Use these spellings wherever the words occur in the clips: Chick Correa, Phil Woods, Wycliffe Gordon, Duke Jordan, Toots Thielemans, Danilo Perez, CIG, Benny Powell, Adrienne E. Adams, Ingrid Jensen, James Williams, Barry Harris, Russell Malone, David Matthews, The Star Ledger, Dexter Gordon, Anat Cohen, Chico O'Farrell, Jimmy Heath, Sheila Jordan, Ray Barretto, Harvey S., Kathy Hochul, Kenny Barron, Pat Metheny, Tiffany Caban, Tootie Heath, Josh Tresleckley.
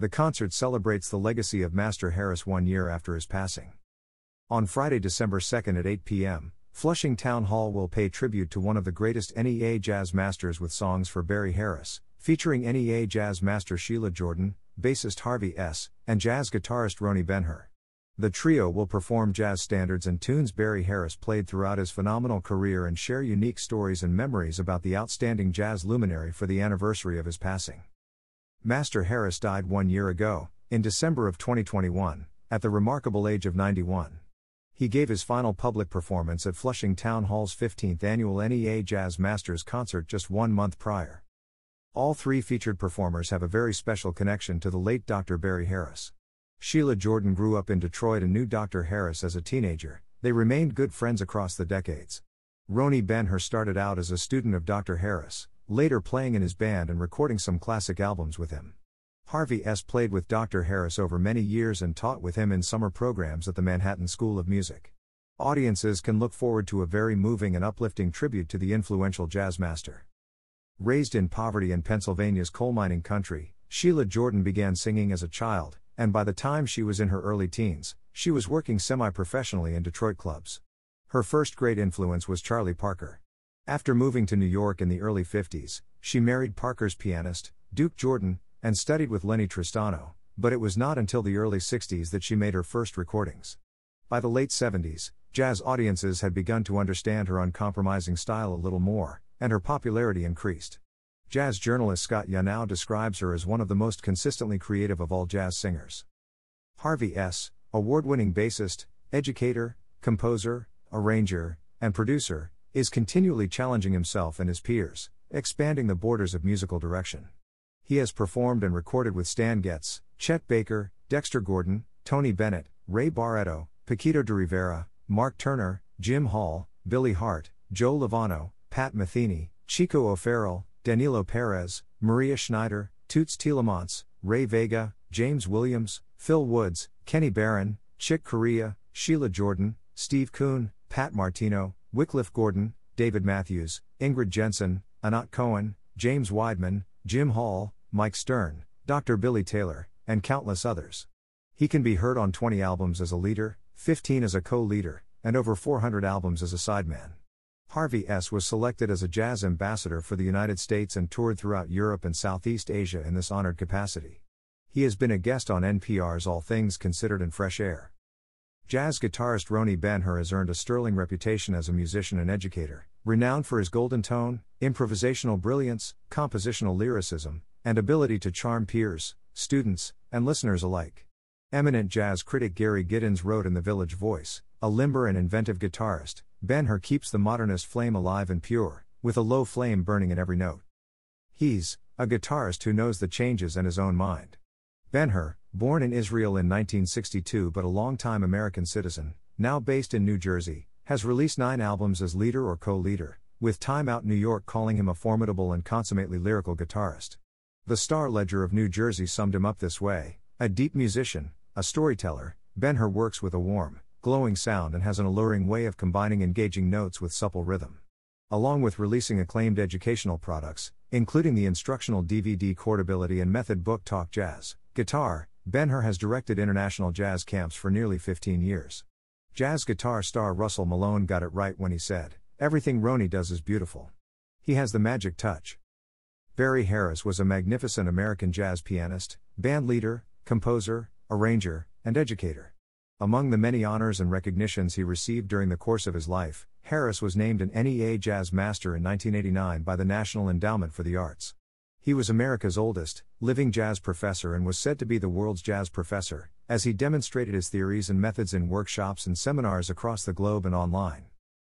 The concert celebrates the legacy of Master Harris 1 year after his passing. On Friday, December 2nd at 8 p.m., Flushing Town Hall will pay tribute to one of the greatest NEA jazz masters with songs for Barry Harris, featuring NEA jazz master Sheila Jordan, bassist Harvey S., and jazz guitarist Roni Ben-Hur. The trio will perform jazz standards and tunes Barry Harris played throughout his phenomenal career and share unique stories and memories about the outstanding jazz luminary for the anniversary of his passing. Master Harris died 1 year ago, in December of 2021, at the remarkable age of 91. He gave his final public performance at Flushing Town Hall's 15th annual NEA Jazz Masters concert just 1 month prior. All three featured performers have a very special connection to the late Dr. Barry Harris. Sheila Jordan grew up in Detroit and knew Dr. Harris as a teenager. They remained good friends across the decades. Roni Ben-Hur started out as a student of Dr. Harris, later playing in his band and recording some classic albums with him. Harvey S. played with Dr. Harris over many years and taught with him in summer programs at the Manhattan School of Music. Audiences can look forward to a very moving and uplifting tribute to the influential jazz master. Raised in poverty in Pennsylvania's coal mining country, Sheila Jordan began singing as a child, and by the time she was in her early teens, she was working semi-professionally in Detroit clubs. Her first great influence was Charlie Parker. After moving to New York in the early 50s, she married Parker's pianist, Duke Jordan, and studied with Lenny Tristano, but it was not until the early 60s that she made her first recordings. By the late 70s, jazz audiences had begun to understand her uncompromising style a little more, and her popularity increased. Jazz journalist Scott Yanow describes her as one of the most consistently creative of all jazz singers. Harvey S., award-winning bassist, educator, composer, arranger, and producer, is continually challenging himself and his peers, expanding the borders of musical direction. He has performed and recorded with Stan Getz, Chet Baker, Dexter Gordon, Tony Bennett, Ray Barretto, Paquito de Rivera, Mark Turner, Jim Hall, Billy Hart, Joe Lovano, Pat Metheny, Chico O'Farrell, Danilo Perez, Maria Schneider, Toots Thielemans, Ray Vega, James Williams, Phil Woods, Kenny Barron, Chick Correa, Sheila Jordan, Steve Kuhn, Pat Martino, Wycliffe Gordon, David Matthews, Ingrid Jensen, Anat Cohen, James Wideman, Jim Hall, Mike Stern, Dr. Billy Taylor, and countless others. He can be heard on 20 albums as a leader, 15 as a co-leader, and over 400 albums as a sideman. Harvey S. was selected as a jazz ambassador for the United States and toured throughout Europe and Southeast Asia in this honored capacity. He has been a guest on NPR's All Things Considered and Fresh Air. Jazz guitarist Roni Ben-Hur has earned a sterling reputation as a musician and educator, renowned for his golden tone, improvisational brilliance, compositional lyricism, and ability to charm peers, students, and listeners alike. Eminent jazz critic Gary Giddens wrote in The Village Voice, "A limber and inventive guitarist, Ben-Hur keeps the modernist flame alive and pure, with a low flame burning in every note. He's a guitarist who knows the changes and his own mind." Ben-Hur, born in Israel in 1962 but a longtime American citizen, now based in New Jersey, has released 9 albums as leader or co-leader, with Time Out New York calling him a formidable and consummately lyrical guitarist. The Star Ledger of New Jersey summed him up this way: "A deep musician, a storyteller, Ben-Hur works with a warm, glowing sound and has an alluring way of combining engaging notes with supple rhythm." Along with releasing acclaimed educational products, including the instructional DVD Chordability and method book Talk Jazz, Guitar, Ben-Hur has directed international jazz camps for nearly 15 years. Jazz guitar star Russell Malone got it right when he said, "Everything Roni does is beautiful. He has the magic touch." Barry Harris was a magnificent American jazz pianist, band leader, composer, arranger, and educator. Among the many honors and recognitions he received during the course of his life, Harris was named an NEA Jazz Master in 1989 by the National Endowment for the Arts. He was America's oldest living jazz professor and was said to be the world's jazz professor, as he demonstrated his theories and methods in workshops and seminars across the globe and online.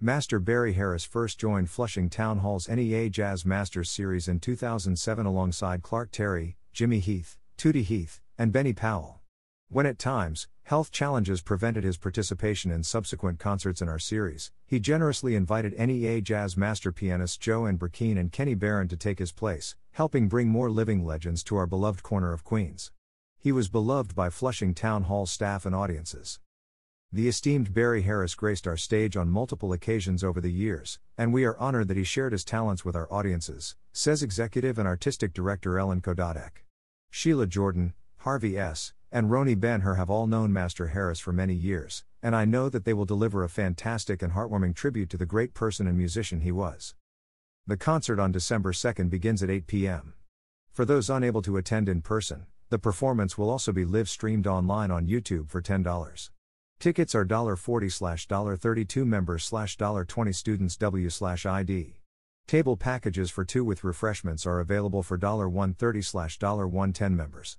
Master Barry Harris first joined Flushing Town Hall's NEA Jazz Masters series in 2007 alongside Clark Terry, Jimmy Heath, Tootie Heath, and Benny Powell. When at times, health challenges prevented his participation in subsequent concerts in our series, he generously invited NEA Jazz Master pianists Joe and Brackeen and Kenny Barron to take his place, helping bring more living legends to our beloved corner of Queens. He was beloved by Flushing Town Hall staff and audiences. The esteemed Barry Harris graced our stage on multiple occasions over the years, and we are honored that he shared his talents with our audiences, says executive and artistic director Ellen Kodatek. Sheila Jordan, Harvey S., and Roni Ben-Hur have all known Master Harris for many years, and I know that they will deliver a fantastic and heartwarming tribute to the great person and musician he was. The concert on December 2nd begins at 8 p.m. For those unable to attend in person, the performance will also be live-streamed online on YouTube for $10. Tickets are $40/$32 members/$20 students W/ID. Table packages for two with refreshments are available for $130/$110 members.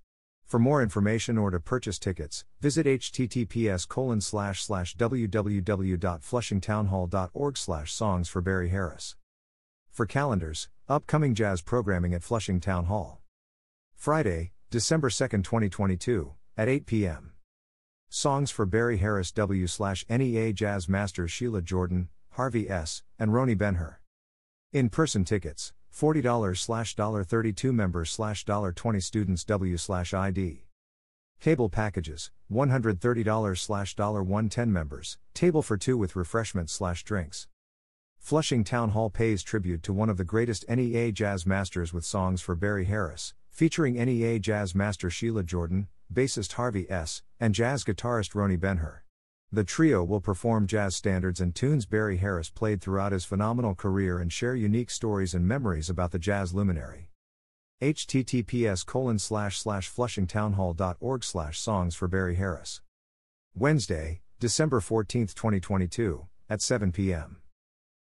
For more information or to purchase tickets, visit https://www.flushingtownhall.org/songs for Barry Harris. For calendars, upcoming jazz programming at Flushing Town Hall. Friday, December 2, 2022, at 8 p.m. Songs for Barry Harris W/NEA Jazz Masters Sheila Jordan, Harvey S., and Roni Ben-Hur. In-person tickets, $40/$32 members/$20 students W/ID. Table packages, $130/$110 members, table for two with refreshments/drinks. Flushing Town Hall pays tribute to one of the greatest NEA jazz masters with songs for Barry Harris, featuring NEA jazz master Sheila Jordan, bassist Harvey S., and jazz guitarist Roni Ben-Hur. The trio will perform jazz standards and tunes Barry Harris played throughout his phenomenal career and share unique stories and memories about the jazz luminary. https://flushingtownhall.org/songs for Barry Harris. Wednesday, December 14, 2022, at 7 p.m.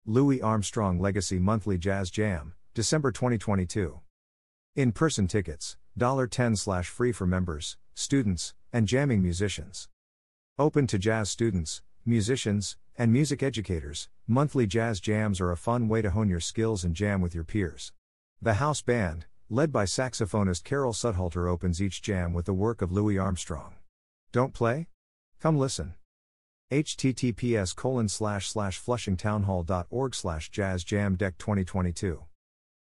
Louis Armstrong Legacy Monthly Jazz Jam, December 2022. In-person tickets, $10/free for members, students, and jamming musicians. Open to jazz students, musicians, and music educators, monthly jazz jams are a fun way to hone your skills and jam with your peers. The house band, led by saxophonist Carol Sudhalter, opens each jam with the work of Louis Armstrong. Don't play? Come listen. https://flushingtownhall.org/jazzjamdeck2022.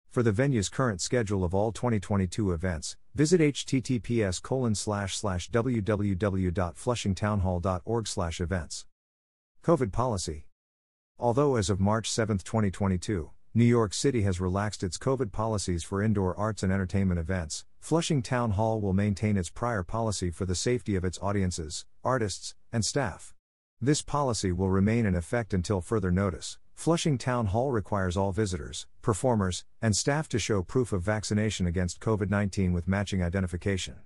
For the venue's current schedule of all 2022 events, visit https://www.flushingtownhall.org/events. COVID policy. Although as of March 7, 2022, New York City has relaxed its COVID policies for indoor arts and entertainment events, Flushing Town Hall will maintain its prior policy for the safety of its audiences, artists, and staff. This policy will remain in effect until further notice. Flushing Town Hall requires all visitors, performers, and staff to show proof of vaccination against COVID-19 with matching identification.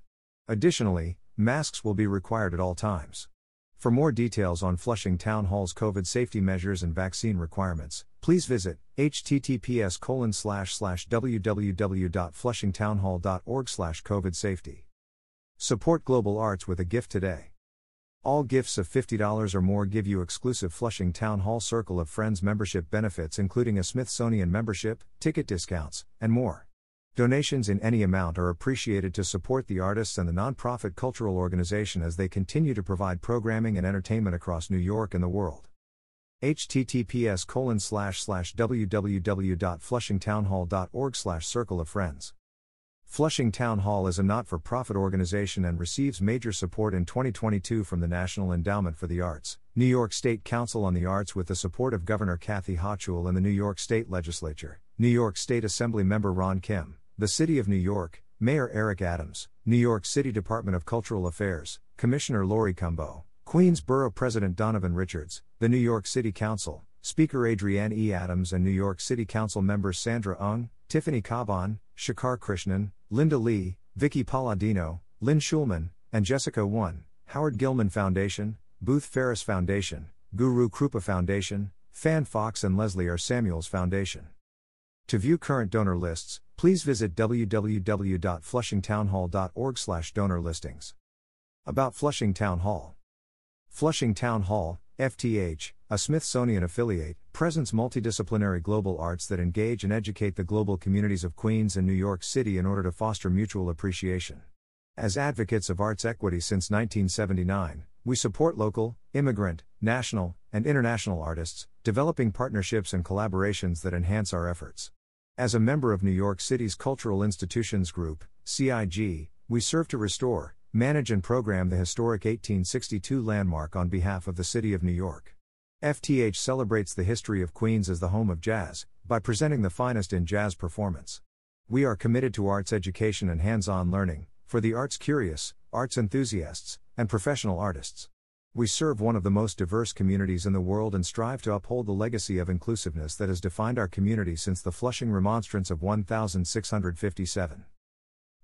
Additionally, masks will be required at all times. For more details on Flushing Town Hall's COVID safety measures and vaccine requirements, please visit https://www.flushingtownhall.org/COVID-safety. Support global arts with a gift today. All gifts of $50 or more give you exclusive Flushing Town Hall Circle of Friends membership benefits, including a Smithsonian membership, ticket discounts, and more. Donations in any amount are appreciated to support the artists and the nonprofit cultural organization as they continue to provide programming and entertainment across New York and the world. https://www.flushingtownhall.org/circle-of-friends. Flushing Town Hall is a not-for-profit organization and receives major support in 2022 from the National Endowment for the Arts, New York State Council on the Arts, with the support of Governor Kathy Hochul and the New York State Legislature, New York State Assembly member Ron Kim, the City of New York, Mayor Eric Adams, New York City Department of Cultural Affairs, Commissioner Lori Cumbo, Queens Borough President Donovan Richards, the New York City Council, Speaker Adrienne E. Adams, and New York City Council members Sandra Ung, Tiffany Caban, Shakar Krishnan, Linda Lee, Vicky Palladino, Lynn Schulman, and Jessica One, Howard Gilman Foundation, Booth Ferris Foundation, Guru Krupa Foundation, Fan Fox and Leslie R. Samuels Foundation. To view current donor lists, please visit www.flushingtownhall.org/donor-listings. About Flushing Town Hall. Flushing Town Hall, FTH, a Smithsonian affiliate, presents multidisciplinary global arts that engage and educate the global communities of Queens and New York City in order to foster mutual appreciation. As advocates of arts equity since 1979, we support local, immigrant, national, and international artists, developing partnerships and collaborations that enhance our efforts. As a member of New York City's Cultural Institutions Group, CIG, we serve to restore, manage and program the historic 1862 landmark on behalf of the City of New York. FTH celebrates the history of Queens as the home of jazz by presenting the finest in jazz performance. We are committed to arts education and hands-on learning, for the arts curious, arts enthusiasts, and professional artists. We serve one of the most diverse communities in the world and strive to uphold the legacy of inclusiveness that has defined our community since the Flushing Remonstrance of 1657.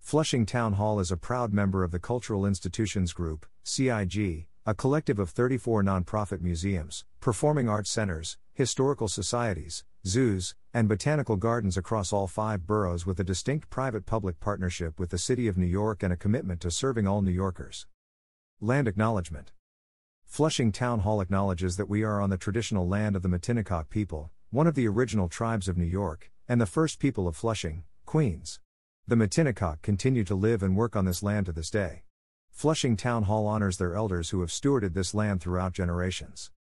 Flushing Town Hall is a proud member of the Cultural Institutions Group, CIG, a collective of 34 nonprofit museums, performing arts centers, historical societies, zoos, and botanical gardens across all 5 boroughs, with a distinct private-public partnership with the City of New York and a commitment to serving all New Yorkers. Land acknowledgement. Flushing Town Hall acknowledges that we are on the traditional land of the Matinecock people, one of the original tribes of New York, and the first people of Flushing, Queens. The Matinecock continue to live and work on this land to this day. Flushing Town Hall honors their elders who have stewarded this land throughout generations.